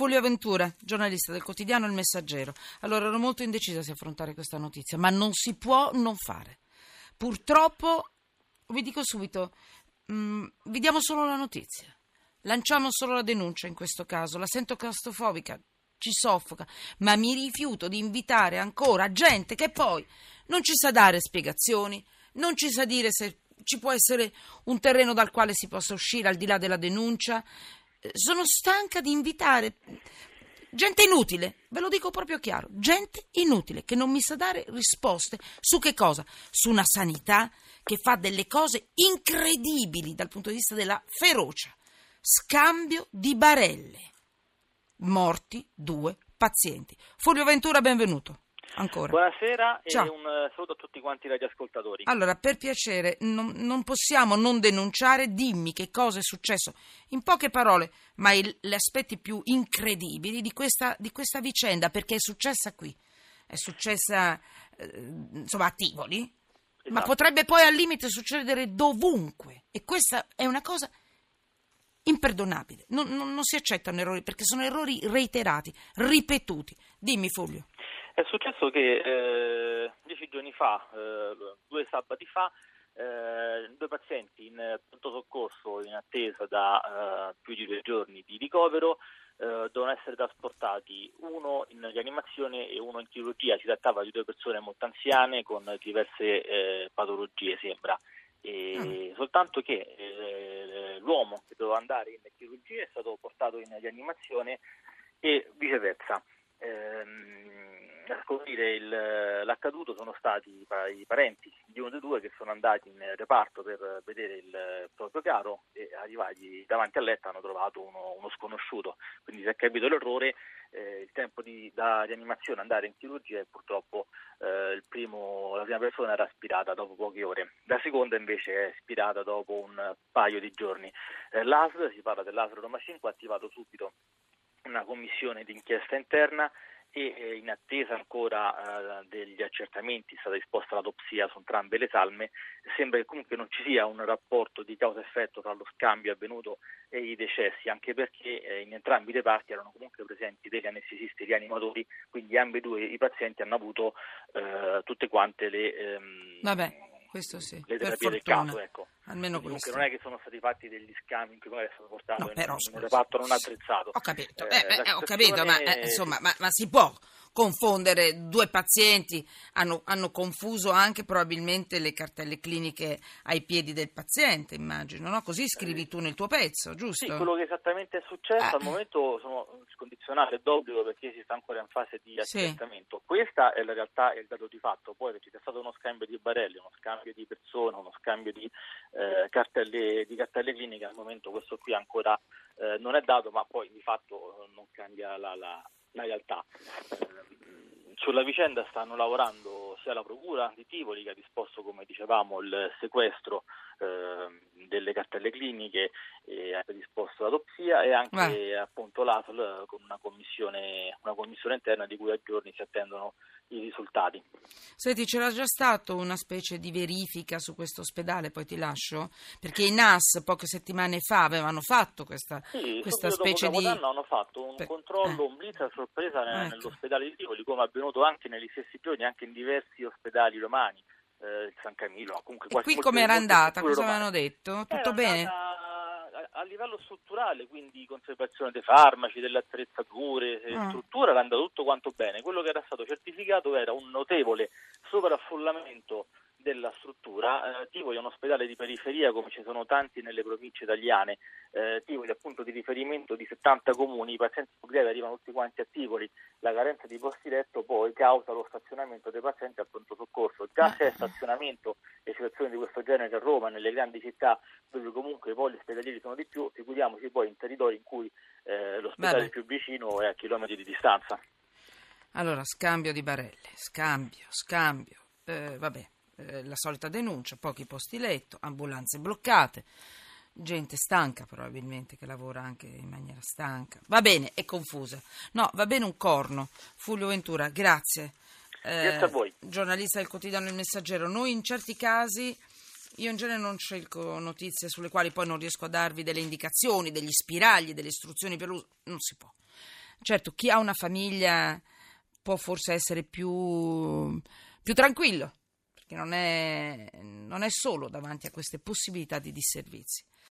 Fulvio Ventura, giornalista del quotidiano Il Messaggero. Allora, ero molto indecisa se affrontare questa notizia, ma non si può non fare. Purtroppo, vi dico subito, vi diamo solo la notizia, lanciamo solo la denuncia in questo caso, la sento claustrofobica, ci soffoca, ma mi rifiuto di invitare ancora gente che poi non ci sa dare spiegazioni, non ci sa dire se ci può essere un terreno dal quale si possa uscire al di là della denuncia. Sono stanca di invitare gente inutile, ve lo dico proprio chiaro, gente inutile che non mi sa dare risposte su che cosa? Su una sanità che fa delle cose incredibili dal punto di vista della ferocia. Scambio di barelle. Morti 2 pazienti. Fulvio Ventura, benvenuto. Ancora. Buonasera e ciao. Un saluto a tutti quanti i radioascoltatori. Allora, per piacere, non possiamo non denunciare, dimmi che cosa è successo, in poche parole, ma gli aspetti più incredibili di questa vicenda, perché è successa qui, è successa insomma a Tivoli, esatto. Ma potrebbe poi al limite succedere dovunque, e questa è una cosa imperdonabile, non si accettano errori, perché sono errori reiterati, ripetuti. Dimmi, Fulvio. È successo che 10 giorni fa, 2 sabati fa, 2 pazienti in pronto soccorso in attesa da più di 2 giorni di ricovero devono essere trasportati, uno in rianimazione e uno in chirurgia. Si trattava di 2 persone molto anziane con diverse patologie, sembra. E soltanto che l'uomo che doveva andare in chirurgia è stato portato in rianimazione e viceversa. A scoprire l'accaduto sono stati i parenti di uno dei 2 che sono andati in reparto per vedere il proprio caro e arrivati davanti al letto hanno trovato uno sconosciuto, quindi si è capito l'errore. Il tempo da rianimazione andare in chirurgia e purtroppo la prima persona era aspirata dopo poche ore, la seconda invece è aspirata dopo un paio di giorni. L'ASL, si parla dell'ASL Roma 5, ha attivato subito una commissione d'inchiesta interna e in attesa ancora degli accertamenti è stata disposta l'autopsia su entrambe le salme. Sembra che comunque non ci sia un rapporto di causa-effetto tra lo scambio avvenuto e i decessi, anche perché in entrambi i reparti erano comunque presenti degli anestesisti e rianimatori, quindi ambedue i pazienti hanno avuto tutte quante le questo sì, le terapie del caso, ecco. Almeno questo. Non è che sono stati fatti degli scambi in cui magari è stato portato in un reparto non attrezzato. Ho capito, ma si può confondere 2 pazienti, hanno confuso anche probabilmente le cartelle cliniche ai piedi del paziente, immagino, no? Così scrivi tu nel tuo pezzo, giusto? Sì, quello che esattamente è successo al momento sono scondizionate d'obbligo perché si sta ancora in fase di accertamento. Sì. Questa è la realtà, è il dato di fatto. Poi ci è stato uno scambio di barelli, uno scambio di persone, uno scambio di cartelle cliniche, al momento questo qui ancora non è dato, ma poi di fatto non cambia la realtà. Sulla vicenda stanno lavorando sia la Procura di Tivoli, che ha disposto, come dicevamo, il sequestro delle cartelle cliniche, ha disposto l'autopsia, e anche appunto l'ASL con una commissione interna di cui a giorni si attendono i risultati. Senti, c'era già stato una specie di verifica su questo ospedale, poi ti lascio, perché i NAS poche settimane fa avevano fatto questa specie di... hanno fatto un controllo, un blitz a sorpresa nell'ospedale di Tivoli, come avvenuto anche negli stessi giorni, anche in diversi ospedali romani, il San Camilo. Comunque, e qui com'era andata? Cosa avevano detto? Tutto bene? A livello strutturale, quindi conservazione dei farmaci, delle attrezzature, struttura, era andato tutto quanto bene. Quello che era stato certificato era un notevole sovraffollamento della struttura. Tivoli è un ospedale di periferia, come ci sono tanti nelle province italiane. Tivoli è appunto di riferimento di 70 comuni, i pazienti con greve arrivano tutti quanti a Tivoli, la carenza di posti letto poi causa lo stazionamento dei pazienti al pronto soccorso. Già c'è stazionamento e situazioni di questo genere a Roma, nelle grandi città dove comunque i poli ospedalieri sono di più, figuriamoci poi in territori in cui l'ospedale più vicino è a chilometri di distanza. Allora, scambio di barelle, scambio, la solita denuncia, pochi posti letto, ambulanze bloccate, gente stanca probabilmente, che lavora anche in maniera stanca, va bene, è confusa, no, va bene un corno. Fulvio Ventura, grazie. Grazie a voi. Giornalista del quotidiano Il Messaggero. Noi in certi casi, io in genere non cerco notizie sulle quali poi non riesco a darvi delle indicazioni, degli spiragli, delle istruzioni per l'uso, non si può. Certo, chi ha una famiglia può forse essere più tranquillo, perché non è solo davanti a queste possibilità di disservizi.